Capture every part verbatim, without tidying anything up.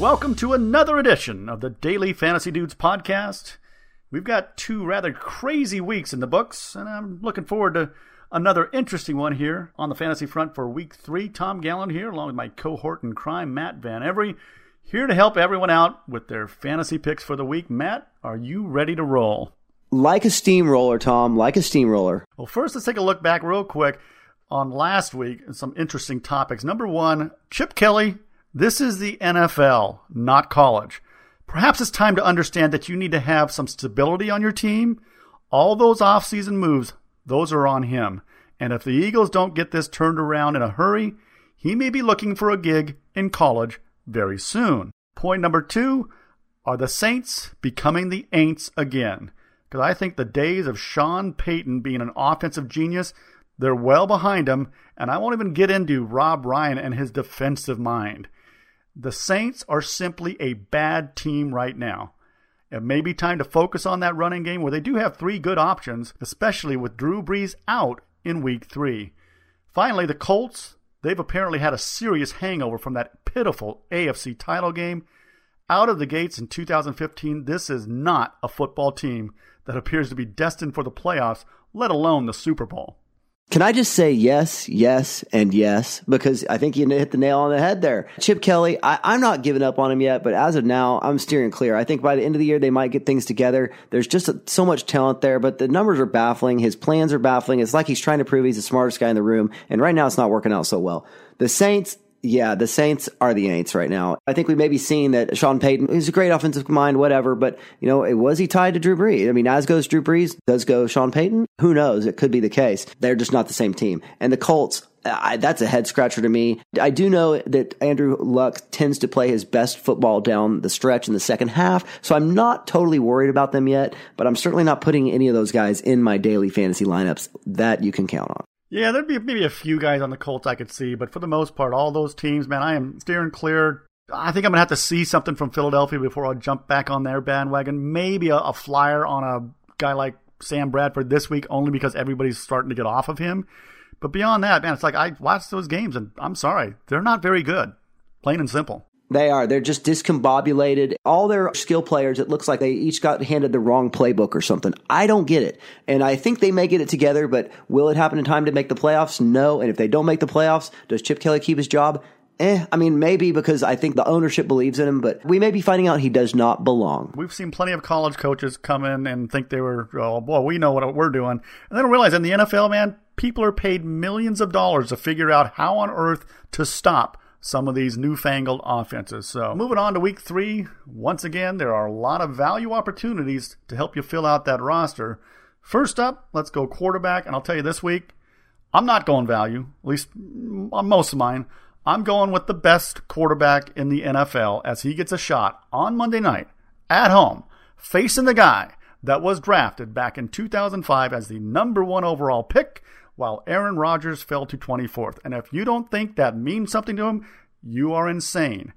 welcome to another edition of the Daily Fantasy Dudes podcast. We've got two rather crazy weeks in the books, and I'm looking forward to another interesting one here on the fantasy front for week three. Tom Gallon here, along with my cohort in crime, Matt Van Every, here to help everyone out with their fantasy picks for the week. Matt, are you ready to roll? Like a steamroller, Tom, like a steamroller. Well, first, let's take a look back real quick on last week and some interesting topics. Number one, Chip Kelly. This is the N F L, not college. Perhaps it's time to understand that you need to have some stability on your team. All those offseason moves, those are on him. And if the Eagles don't get this turned around in a hurry, he may be looking for a gig in college very soon. Point number two, are the Saints becoming the Aints again? Because I think the days of Sean Payton being an offensive genius, they're well behind him, and I won't even get into Rob Ryan and his defensive mind. The Saints are simply a bad team right now. It may be time to focus on that running game where they do have three good options, especially with Drew Brees out in week three. Finally, the Colts, they've apparently had a serious hangover from that pitiful A F C title game. Out of the gates in two thousand fifteen, this is not a football team that appears to be destined for the playoffs, let alone the Super Bowl. Can I just say yes, yes, and yes? Because I think you hit the nail on the head there. Chip Kelly, I, I'm not giving up on him yet, but as of now, I'm steering clear. I think by the end of the year, they might get things together. There's just a, so much talent there, but the numbers are baffling. His plans are baffling. It's like he's trying to prove he's the smartest guy in the room, and right now it's not working out so well. The Saints... Yeah, the Saints are the Aints right now. I think we may be seeing that Sean Payton, he's a great offensive mind, whatever, but, you know, was he tied to Drew Brees? I mean, as goes Drew Brees, does go Sean Payton? Who knows? It could be the case. They're just not the same team. And the Colts, I, that's a head-scratcher to me. I do know that Andrew Luck tends to play his best football down the stretch in the second half, so I'm not totally worried about them yet, but I'm certainly not putting any of those guys in my daily fantasy lineups. That you can count on. Yeah, there'd be maybe a few guys on the Colts I could see, but for the most part, all those teams, man, I am steering clear. I think I'm going to have to see something from Philadelphia before I jump back on their bandwagon. Maybe a, a flyer on a guy like Sam Bradford this week, only because everybody's starting to get off of him. But beyond that, man, it's like I watched those games, and I'm sorry, they're not very good, plain and simple. They are. They're just discombobulated. All their skill players, it looks like they each got handed the wrong playbook or something. I don't get it. And I think they may get it together, but will it happen in time to make the playoffs? No. And if they don't make the playoffs, does Chip Kelly keep his job? Eh, I mean, maybe, because I think the ownership believes in him, but we may be finding out he does not belong. We've seen plenty of college coaches come in and think they were, oh, boy, we know what we're doing. And they don't realize in the N F L, man, people are paid millions of dollars to figure out how on earth to stop some of these newfangled offenses. So moving on to week three, once again, there are a lot of value opportunities to help you fill out that roster. First up, let's go quarterback. And I'll tell you this week, I'm not going value, at least on most of mine. I'm going with the best quarterback in the N F L as he gets a shot on Monday night at home, facing the guy that was drafted back in two thousand five as the number one overall pick, while Aaron Rodgers fell to twenty-fourth. And if you don't think that means something to him, you are insane.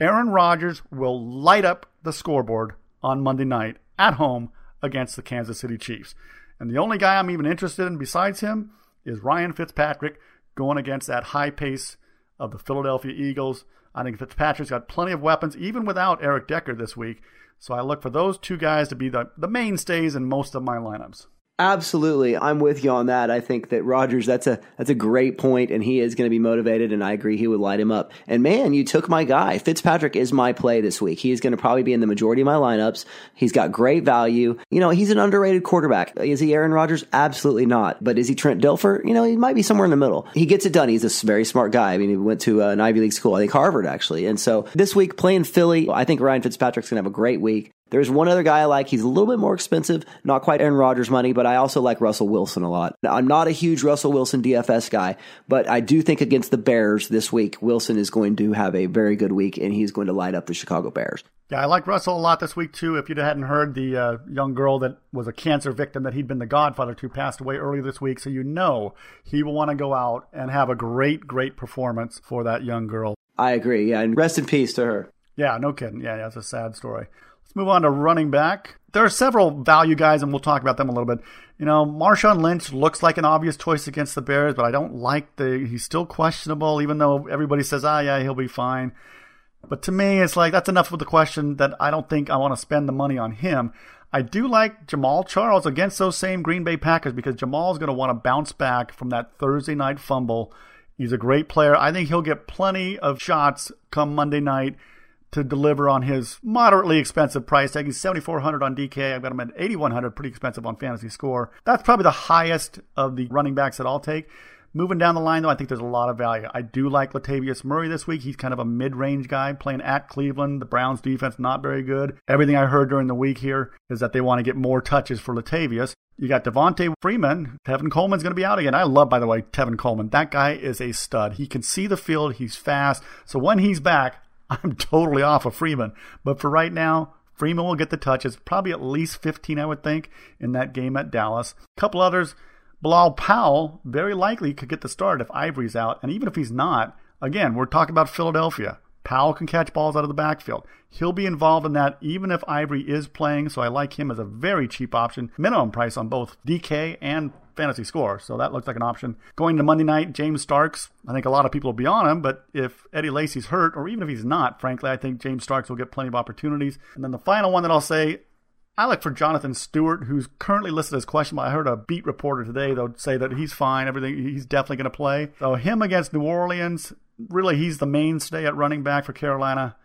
Aaron Rodgers will light up the scoreboard on Monday night at home against the Kansas City Chiefs. And the only guy I'm even interested in besides him is Ryan Fitzpatrick going against that high pace of the Philadelphia Eagles. I think Fitzpatrick's got plenty of weapons, even without Eric Decker this week. So I look for those two guys to be the, the mainstays in most of my lineups. Absolutely. I'm with you on that. I think that Rodgers, that's a that's a great point, and he is going to be motivated, and I agree he would light him up. And man, you took my guy. Fitzpatrick is my play this week. He is going to probably be in the majority of my lineups. He's got great value. You know, he's an underrated quarterback. Is he Aaron Rodgers? Absolutely not. But is he Trent Dilfer? You know, he might be somewhere in the middle. He gets it done. He's a very smart guy. I mean, he went to an Ivy League school, I think Harvard, actually. And so this week, playing Philly, I think Ryan Fitzpatrick's going to have a great week. There's one other guy I like. He's a little bit more expensive, not quite Aaron Rodgers money, but I also like Russell Wilson a lot. Now, I'm not a huge Russell Wilson D F S guy, but I do think against the Bears this week, Wilson is going to have a very good week, and he's going to light up the Chicago Bears. Yeah, I like Russell a lot this week, too. If you hadn't heard, the uh, young girl that was a cancer victim that he'd been the godfather to passed away earlier this week, so you know he will want to go out and have a great, great performance for that young girl. I agree, yeah, and rest in peace to her. Yeah, no kidding. Yeah, yeah, it's a sad story. Let's move on to running back. There are several value guys, and we'll talk about them a little bit. You know, Marshawn Lynch looks like an obvious choice against the Bears, but I don't like the – he's still questionable, even though everybody says, ah, yeah, he'll be fine. But to me, it's like that's enough with the question that I don't think I want to spend the money on him. I do like Jamaal Charles against those same Green Bay Packers because Jamal's going to want to bounce back from that Thursday night fumble. He's a great player. I think he'll get plenty of shots come Monday night to deliver on his moderately expensive price tag. He's seventy-four hundred on D K. I've got him at eighty-one hundred, pretty expensive on Fantasy Score. That's probably the highest of the running backs that I'll take. Moving down the line, though, I think there's a lot of value. I do like Latavius Murray this week. He's kind of a mid-range guy playing at Cleveland. The Browns' defense, not very good. Everything I heard during the week here is that they want to get more touches for Latavius. You got Devontae Freeman. Tevin Coleman's going to be out again. I love, by the way, Tevin Coleman. That guy is a stud. He can see the field. He's fast. So when he's back, I'm totally off of Freeman. But for right now, Freeman will get the touches. Probably at least fifteen, I would think, in that game at Dallas. A couple others. Bilal Powell very likely could get the start if Ivory's out. And even if he's not, again, we're talking about Philadelphia. Powell can catch balls out of the backfield. He'll be involved in that even if Ivory is playing. So I like him as a very cheap option. Minimum price on both D K and Fantasy Score. So that looks like an option. Going to Monday night, James Starks. I think a lot of people will be on him. But if Eddie Lacy's hurt, or even if he's not, frankly, I think James Starks will get plenty of opportunities. And then the final one that I'll say, I look for Jonathan Stewart, who's currently listed as questionable. I heard a beat reporter today, though, say that he's fine. Everything, he's definitely going to play. So him against New Orleans, really, he's the mainstay at running back for Carolina.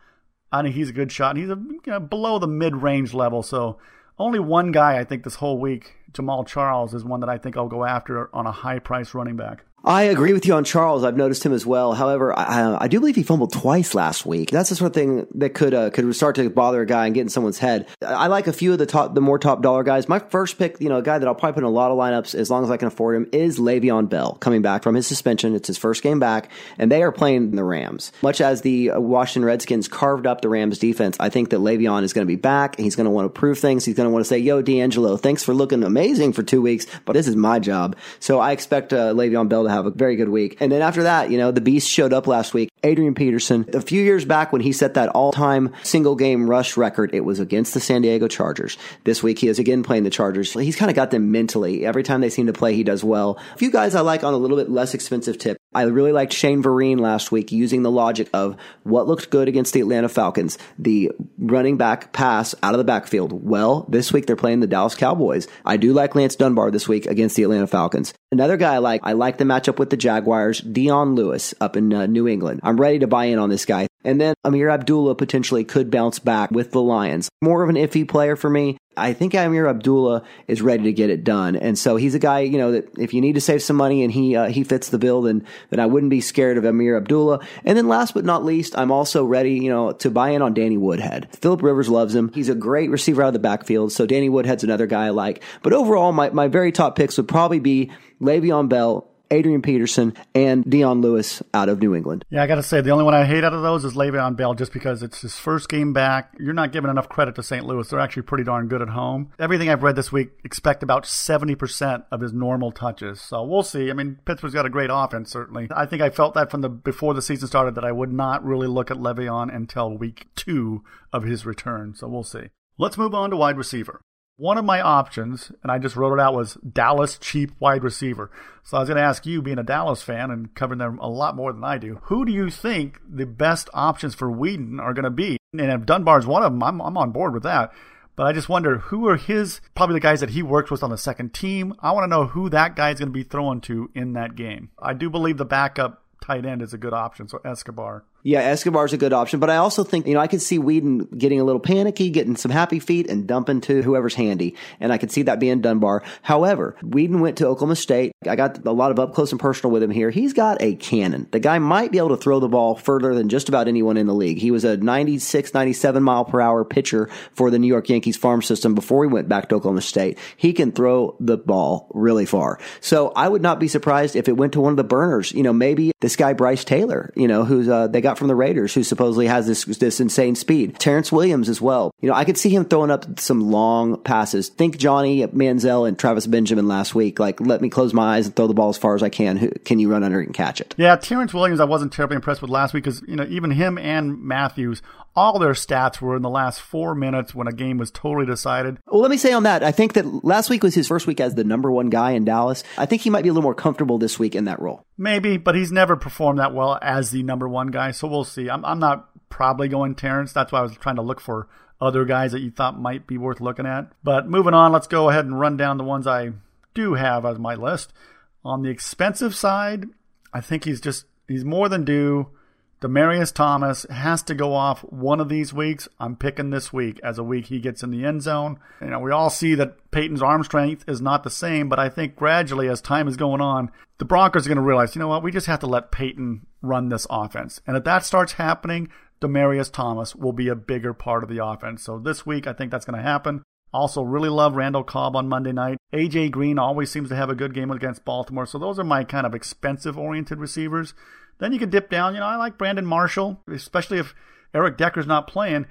I think he's a good shot. He's a, you know, below the mid-range level. So only one guy, I think, this whole week, Jamaal Charles, is one that I think I'll go after on a high-priced running back. I agree with you on Charles. I've noticed him as well. However, I, I do believe he fumbled twice last week. That's the sort of thing that could uh, could start to bother a guy and get in someone's head. I like a few of the top, the more top dollar guys. My first pick, you know, a guy that I'll probably put in a lot of lineups as long as I can afford him, is Le'Veon Bell coming back from his suspension. It's his first game back, and they are playing the Rams. Much as the Washington Redskins carved up the Rams defense, I think that Le'Veon is going to be back, and he's going to want to prove things. He's going to want to say, "Yo, D'Angelo, thanks for looking amazing for two weeks, but this is my job." So I expect uh, Le'Veon Bell to have a very good week. And then after that, you know, the beast showed up last week. Adrian Peterson, a few years back when he set that all-time single-game rush record, it was against the San Diego Chargers. This week, he is again playing the Chargers. He's kind of got them mentally. Every time they seem to play, he does well. A few guys I like on a little bit less expensive tip. I really liked Shane Vereen last week using the logic of what looked good against the Atlanta Falcons, the running back pass out of the backfield. Well, this week they're playing the Dallas Cowboys. I do like Lance Dunbar this week against the Atlanta Falcons. Another guy I like, I like the matchup with the Jaguars, Dion Lewis up in uh, New England. I'm ready to buy in on this guy. And then Ameer Abdullah potentially could bounce back with the Lions. More of an iffy player for me. I think Ameer Abdullah is ready to get it done. And so he's a guy, you know, that if you need to save some money and he uh, he fits the bill, then, then I wouldn't be scared of Ameer Abdullah. And then last but not least, I'm also ready, you know, to buy in on Danny Woodhead. Phillip Rivers loves him. He's a great receiver out of the backfield. So Danny Woodhead's another guy I like. But overall, my, my very top picks would probably be Le'Veon Bell, Adrian Peterson, and Dion Lewis out of New England. Yeah, I got to say, the only one I hate out of those is Le'Veon Bell just because it's his first game back. You're not giving enough credit to Saint Louis. They're actually pretty darn good at home. Everything I've read this week, expect about seventy percent of his normal touches. So we'll see. I mean, Pittsburgh's got a great offense, certainly. I think I felt that from the before the season started that I would not really look at Le'Veon until week two of his return. So we'll see. Let's move on to wide receiver. One of my options, and I just wrote it out, was Dallas cheap wide receiver. So I was going to ask you, being a Dallas fan and covering them a lot more than I do, who do you think the best options for Whedon are going to be? And if Dunbar's one of them, I'm, I'm on board with that. But I just wonder, who are his, probably the guys that he works with on the second team? I want to know who that guy's going to be throwing to in that game. I do believe the backup tight end is a good option, so Escobar. Yeah, Escobar's a good option, but I also think, you know, I could see Whedon getting a little panicky, getting some happy feet, and dumping to whoever's handy, and I could see that being Dunbar. However, Whedon went to Oklahoma State. I got a lot of up close and personal with him here. He's got a cannon. The guy might be able to throw the ball further than just about anyone in the league. He was a ninety-six, ninety-seven mile per hour pitcher for the New York Yankees farm system before he went back to Oklahoma State. He can throw the ball really far. So I would not be surprised if it went to one of the burners. You know, maybe this guy Bryce Taylor, you know, who's uh, they got from the Raiders, who supposedly has this this insane speed. Terrence Williams as well. You know, I could see him throwing up some long passes. Think Johnny Manziel and Travis Benjamin last week. Like, let me close my eyes and throw the ball as far as I can. Who, can you run under it and catch it? Yeah, Terrence Williams I wasn't terribly impressed with last week because, you know, even him and Matthews, all their stats were in the last four minutes when a game was totally decided. Well, let me say on that, I think that last week was his first week as the number one guy in Dallas. I think he might be a little more comfortable this week in that role. Maybe, but he's never performed that well as the number one guy, so we'll see. I'm, I'm not probably going Terrence. That's why I was trying to look for other guys that you thought might be worth looking at. But moving on, let's go ahead and run down the ones I do have as my list. On the expensive side, I think he's just he's more than due. Demaryius Thomas has to go off one of these weeks. I'm picking this week as a week he gets in the end zone. You know, we all see that Peyton's arm strength is not the same, but I think gradually as time is going on, the Broncos are going to realize, you know what, we just have to let Peyton run this offense. And if that starts happening, Demaryius Thomas will be a bigger part of the offense. So this week, I think that's going to happen. Also, really love Randall Cobb on Monday night. A J. Green always seems to have a good game against Baltimore. So those are my kind of expensive-oriented receivers. Then you can dip down. You know, I like Brandon Marshall, especially if Eric Decker's not playing.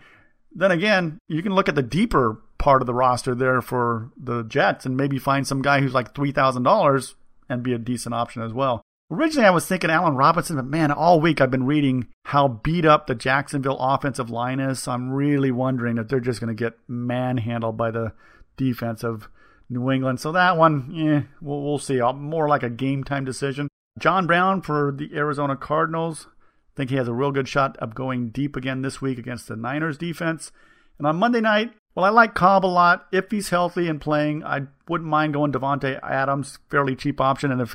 Then again, you can look at the deeper part of the roster there for the Jets and maybe find some guy who's like three thousand dollars and be a decent option as well. Originally, I was thinking Allen Robinson, but man, all week I've been reading how beat up the Jacksonville offensive line is. So I'm really wondering if they're just going to get manhandled by the defense of New England. So that one, eh, we'll, we'll see. More like a game time decision. John Brown for the Arizona Cardinals. I think he has a real good shot of going deep again this week against the Niners defense. And on Monday night, well, I like Cobb a lot. If he's healthy and playing, I wouldn't mind going Devontae Adams, fairly cheap option. And if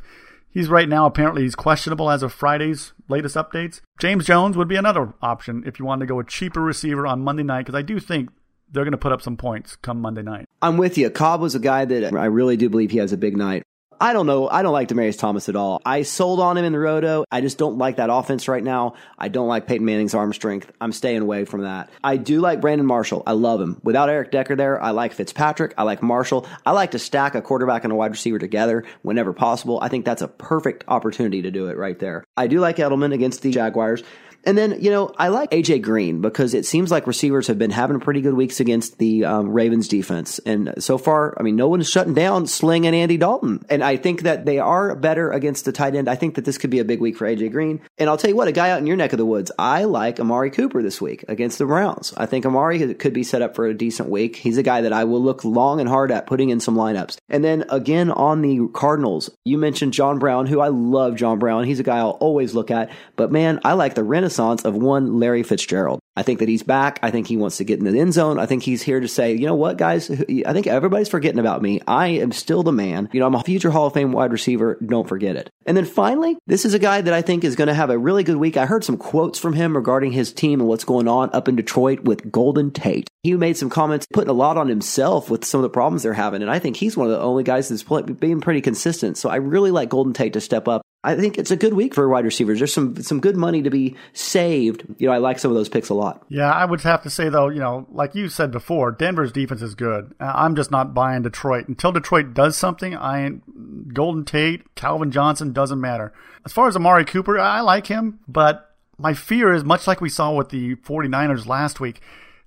he's right now, apparently he's questionable as of Friday's latest updates. James Jones would be another option if you wanted to go a cheaper receiver on Monday night, because I do think they're going to put up some points come Monday night. I'm with you. Cobb was a guy that I really do believe he has a big night. I don't know. I don't like Demaryius Thomas at all. I sold on him in the roto. I just don't like that offense right now. I don't like Peyton Manning's arm strength. I'm staying away from that. I do like Brandon Marshall. I love him. Without Eric Decker there, I like Fitzpatrick. I like Marshall. I like to stack a quarterback and a wide receiver together whenever possible. I think that's a perfect opportunity to do it right there. I do like Edelman against the Jaguars. And then, you know, I like A J. Green because it seems like receivers have been having pretty good weeks against the um, Ravens defense. And so far, I mean, no one's shutting down Sling and Andy Dalton. And I think that they are better against the tight end. I think that this could be a big week for A J. Green. And I'll tell you what, a guy out in your neck of the woods, I like Amari Cooper this week against the Browns. I think Amari could be set up for a decent week. He's a guy that I will look long and hard at putting in some lineups. And then again, on the Cardinals, you mentioned John Brown, who I love John Brown. He's a guy I'll always look at. But man, I like the Renaissance of one Larry Fitzgerald. I think that he's back. I think he wants to get in the end zone. I think he's here to say, you know what, guys, I think everybody's forgetting about me. I am still the man. You know, I'm a future Hall of Fame wide receiver. Don't forget it. And then finally, this is a guy that I think is going to have a really good week. I heard some quotes from him regarding his team and what's going on up in Detroit with Golden Tate. He made some comments, putting a lot on himself with some of the problems they're having. And I think he's one of the only guys that's being pretty consistent. So I really like Golden Tate to step up. I think it's a good week for wide receivers. There's some some good money to be saved. You know, I like some of those picks a lot. Yeah, I would have to say, though, you know, like you said before, Denver's defense is good. I'm just not buying Detroit. Until Detroit does something, I ain't. Golden Tate, Calvin Johnson, doesn't matter. As far as Amari Cooper, I like him, but my fear is, much like we saw with the 49ers last week,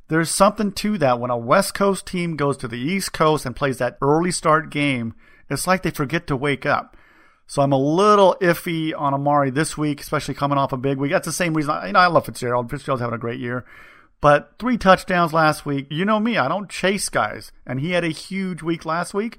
there's something to that. When a West Coast team goes to the East Coast and plays that early start game, it's like they forget to wake up. So I'm a little iffy on Amari this week, especially coming off a big week. That's the same reason. I, you know, I love Fitzgerald. Fitzgerald's having a great year. But three touchdowns last week. You know me. I don't chase guys. And he had a huge week last week.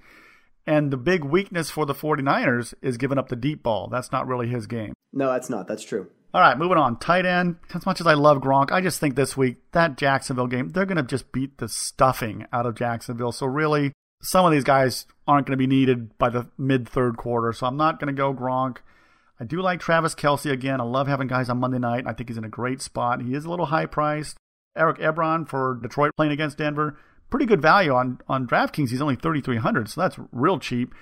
And the big weakness for the 49ers is giving up the deep ball. That's not really his game. No, that's not. That's true. All right, moving on. Tight end. As much as I love Gronk, I just think this week, that Jacksonville game, they're going to just beat the stuffing out of Jacksonville. So really, some of these guys aren't going to be needed by the mid-third quarter, so I'm not going to go Gronk. I do like Travis Kelce again. I love having guys on Monday night. I think he's in a great spot. He is a little high-priced. Eric Ebron for Detroit playing against Denver. Pretty good value on, on DraftKings. He's only thirty-three hundred dollars, so that's real cheap.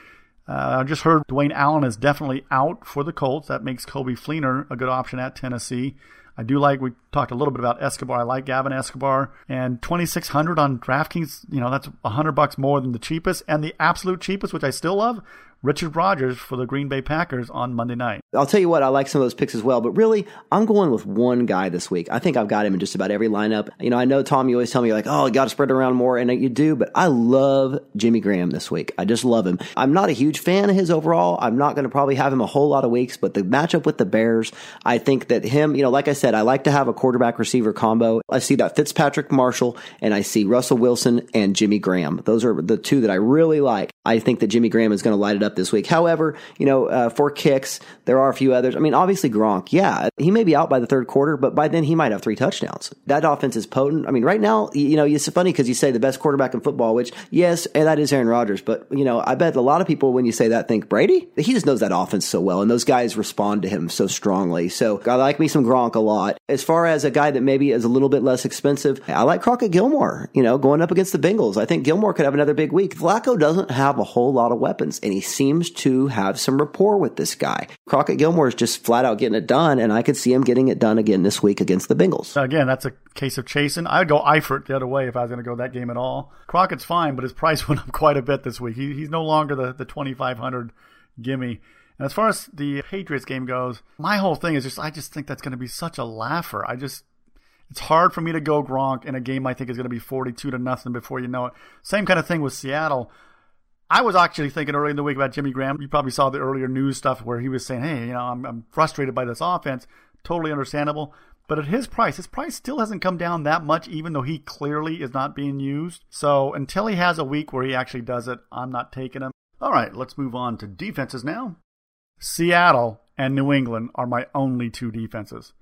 Uh, I just heard Dwayne Allen is definitely out for the Colts. That makes Coby Fleener a good option at Tennessee. I do like, we talked a little bit about Escobar. I like Gavin Escobar. And twenty-six hundred dollars on DraftKings, you know, that's one hundred bucks more than the cheapest. And the absolute cheapest, which I still love, Richard Rodgers for the Green Bay Packers on Monday night. I'll tell you what, I like some of those picks as well, but really, I'm going with one guy this week. I think I've got him in just about every lineup. You know, I know, Tom, you always tell me, like, oh, you got to spread around more, and you do, but I love Jimmy Graham this week. I just love him. I'm not a huge fan of his overall. I'm not going to probably have him a whole lot of weeks, but the matchup with the Bears, I think that him, you know, like I said, I like to have a quarterback-receiver combo. I see that Fitzpatrick Marshall, and I see Russell Wilson and Jimmy Graham. Those are the two that I really like. I think that Jimmy Graham is going to light it up this week. However, you know, uh, for kicks, there are a few others. I mean, obviously Gronk, yeah, he may be out by the third quarter, but by then he might have three touchdowns. That offense is potent. I mean, right now, you know, it's funny because you say the best quarterback in football, which, yes, and that is Aaron Rodgers. But, you know, I bet a lot of people when you say that think Brady. He just knows that offense so well, and those guys respond to him so strongly. So I like me some Gronk a lot. As far as a guy that maybe is a little bit less expensive, I like Crockett Gilmore, you know, going up against the Bengals. I think Gilmore could have another big week. Flacco doesn't have a whole lot of weapons, and he seems to have some rapport with this guy. Crockett Gilmore is just flat out getting it done, and I could see him getting it done again this week against the Bengals. Again, that's a case of chasing. I'd go Eifert the other way if I was going to go that game at all. Crockett's fine, but his price went up quite a bit this week. He, he's no longer the, the twenty-five hundred gimme. And as far as the Patriots game goes, my whole thing is just I just think that's going to be such a laugher. I just... It's hard for me to go Gronk in a game I think is going to be forty-two to nothing before you know it. Same kind of thing with Seattle. I was actually thinking early in the week about Jimmy Graham. You probably saw the earlier news stuff where he was saying, hey, you know, I'm, I'm frustrated by this offense. Totally understandable. But at his price, his price still hasn't come down that much, even though he clearly is not being used. So until he has a week where he actually does it, I'm not taking him. All right, let's move on to defenses now. Seattle and New England are my only two defenses.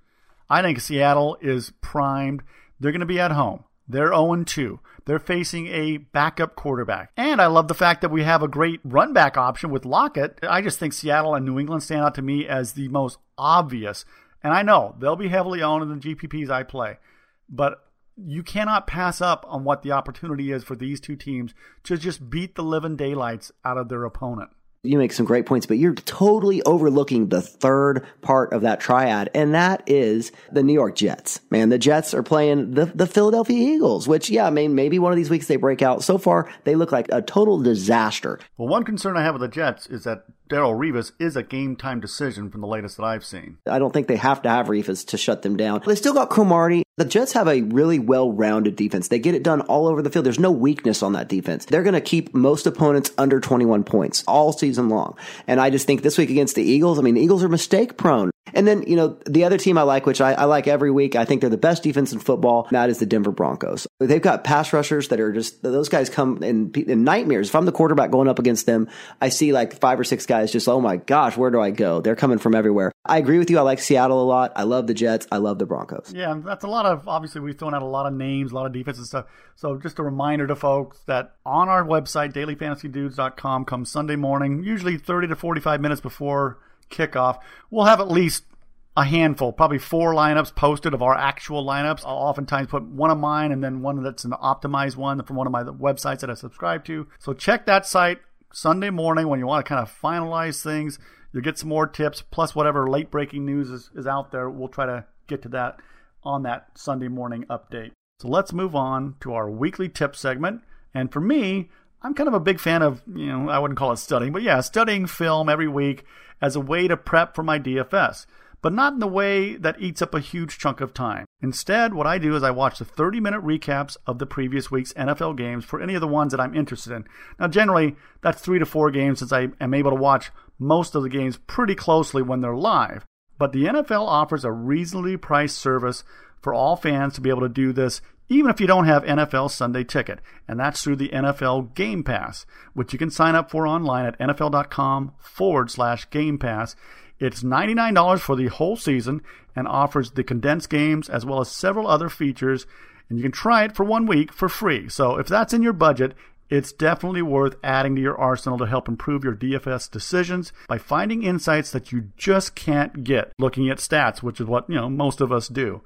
I think Seattle is primed. They're going to be at home. They're oh and two. They're facing a backup quarterback. And I love the fact that we have a great run back option with Lockett. I just think Seattle and New England stand out to me as the most obvious. And I know they'll be heavily owned in the G P Ps I play. But you cannot pass up on what the opportunity is for these two teams to just beat the living daylights out of their opponent. You make some great points, but you're totally overlooking the third part of that triad, and that is the New York Jets. Man, the Jets are playing the, the Philadelphia Eagles, which, yeah, I mean, maybe one of these weeks they break out. So far, they look like a total disaster. Well, one concern I have with the Jets is that Darrelle Revis is a game-time decision from the latest that I've seen. I don't think they have to have Revis to shut them down. They still got Cromartie. The Jets have a really well-rounded defense. They get it done all over the field. There's no weakness on that defense. They're going to keep most opponents under twenty-one points all season long. And I just think this week against the Eagles, I mean, the Eagles are mistake-prone. And then, you know, the other team I like, which I, I like every week, I think they're the best defense in football, and that is the Denver Broncos. They've got pass rushers that are just, those guys come in, in nightmares. If I'm the quarterback going up against them, I see like five or six guys just, oh my gosh, where do I go? They're coming from everywhere. I agree with you. I like Seattle a lot. I love the Jets. I love the Broncos. Yeah, that's a lot of, obviously we've thrown out a lot of names, a lot of defense and stuff. So just a reminder to folks that on our website, daily fantasy dudes dot com, come Sunday morning, usually thirty to forty-five minutes before kickoff, we'll have at least a handful, probably four lineups posted of our actual lineups. I'll oftentimes put one of mine and then one that's an optimized one from one of my websites that I subscribe to. So check that site Sunday morning when you want to kind of finalize things. You'll get some more tips, plus whatever late breaking news is, is out there. We'll try to get to that on that Sunday morning update. So let's move on to our weekly tip segment. And for me, I'm kind of a big fan of, you know, I wouldn't call it studying, but yeah, studying film every week as a way to prep for my D F S, but not in the way that eats up a huge chunk of time. Instead, what I do is I watch the thirty-minute recaps of the previous week's N F L games for any of the ones that I'm interested in. Now, generally, that's three to four games since I am able to watch most of the games pretty closely when they're live. But the N F L offers a reasonably priced service for all fans to be able to do this, even if you don't have N F L Sunday Ticket, and that's through the N F L Game Pass, which you can sign up for online at nfl.com forward slash Game Pass. It's ninety-nine dollars for the whole season and offers the condensed games as well as several other features, and you can try it for one week for free. So if that's in your budget, it's definitely worth adding to your arsenal to help improve your D F S decisions by finding insights that you just can't get looking at stats, which is what, you know, most of us do.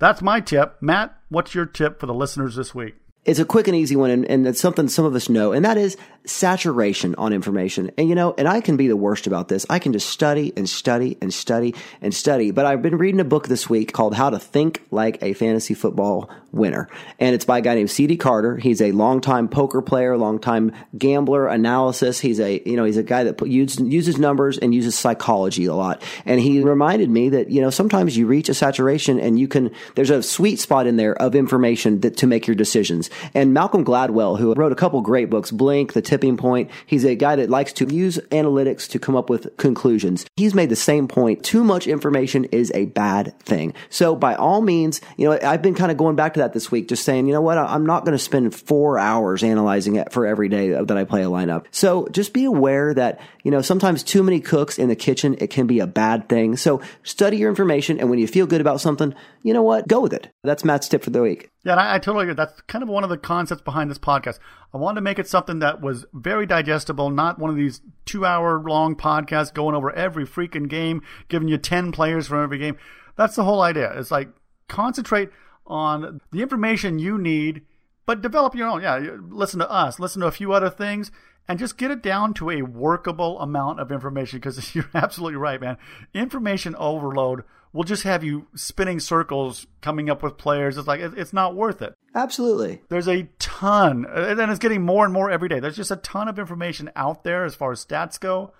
That's my tip. Matt, what's your tip for the listeners this week? It's a quick and easy one, and, and it's something some of us know, and that is saturation on information. And, you know, and I can be the worst about this. I can just study and study and study and study. But I've been reading a book this week called How to Think Like a Fantasy Football Winner. And it's by a guy named C D Carter. He's a longtime poker player, longtime gambler, analysis. He's a, you know, he's a guy that uses, uses numbers and uses psychology a lot. And he reminded me that, you know, sometimes you reach a saturation and you can, there's a sweet spot in there of information that to make your decisions. And Malcolm Gladwell, who wrote a couple great books, Blink, The Tipping Point, he's a guy that likes to use analytics to come up with conclusions. He's made the same point. Too much information is a bad thing. So by all means, you know, I've been kind of going back to that that this week, just saying, you know what, I'm not going to spend four hours analyzing it for every day that I play a lineup. So just be aware that, you know, sometimes too many cooks in the kitchen, it can be a bad thing. So study your information, and when you feel good about something, you know what, go with it. That's Matt's tip for the week. Yeah, and I, I totally agree. That's kind of one of the concepts behind this podcast. I wanted to make it something that was very digestible, not one of these two-hour-long podcasts going over every freaking game, giving you ten players from every game. That's the whole idea. It's like, concentrate on the information you need, but develop your own. Yeah, listen to us, listen to a few other things, and just get it down to a workable amount of information, because you're absolutely right, man. Information overload will just have you spinning circles, coming up with players. It's like, it's not worth it. Absolutely. There's a ton, and it's getting more and more every day. There's just a ton of information out there as far as stats go.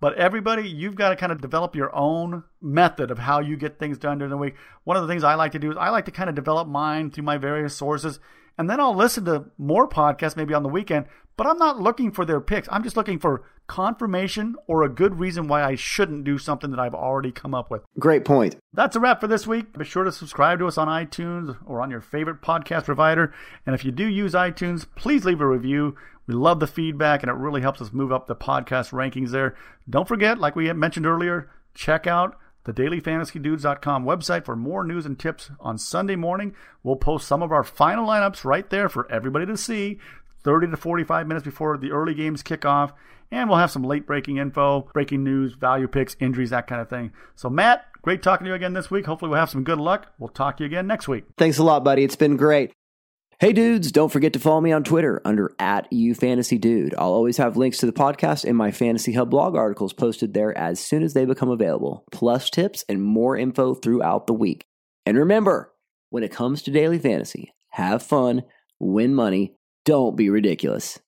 But everybody, you've got to kind of develop your own method of how you get things done during the week. One of the things I like to do is I like to kind of develop mine through my various sources. And then I'll listen to more podcasts maybe on the weekend. But I'm not looking for their picks. I'm just looking for confirmation or a good reason why I shouldn't do something that I've already come up with. Great point. That's a wrap for this week. Be sure to subscribe to us on iTunes or on your favorite podcast provider. And if you do use iTunes, please leave a review. We love the feedback, and it really helps us move up the podcast rankings there. Don't forget, like we mentioned earlier, check out the daily fantasy dudes dot com website for more news and tips. On Sunday morning, we'll post some of our final lineups right there for everybody to see, thirty to forty-five minutes before the early games kick off. And we'll have some late-breaking info, breaking news, value picks, injuries, that kind of thing. So, Matt, great talking to you again this week. Hopefully we'll have some good luck. We'll talk to you again next week. Thanks a lot, buddy. It's been great. Hey, dudes, don't forget to follow me on Twitter under at YouFantasyDude. I'll always have links to the podcast and my Fantasy Hub blog articles posted there as soon as they become available, plus tips and more info throughout the week. And remember, when it comes to daily fantasy, have fun, win money, don't be ridiculous.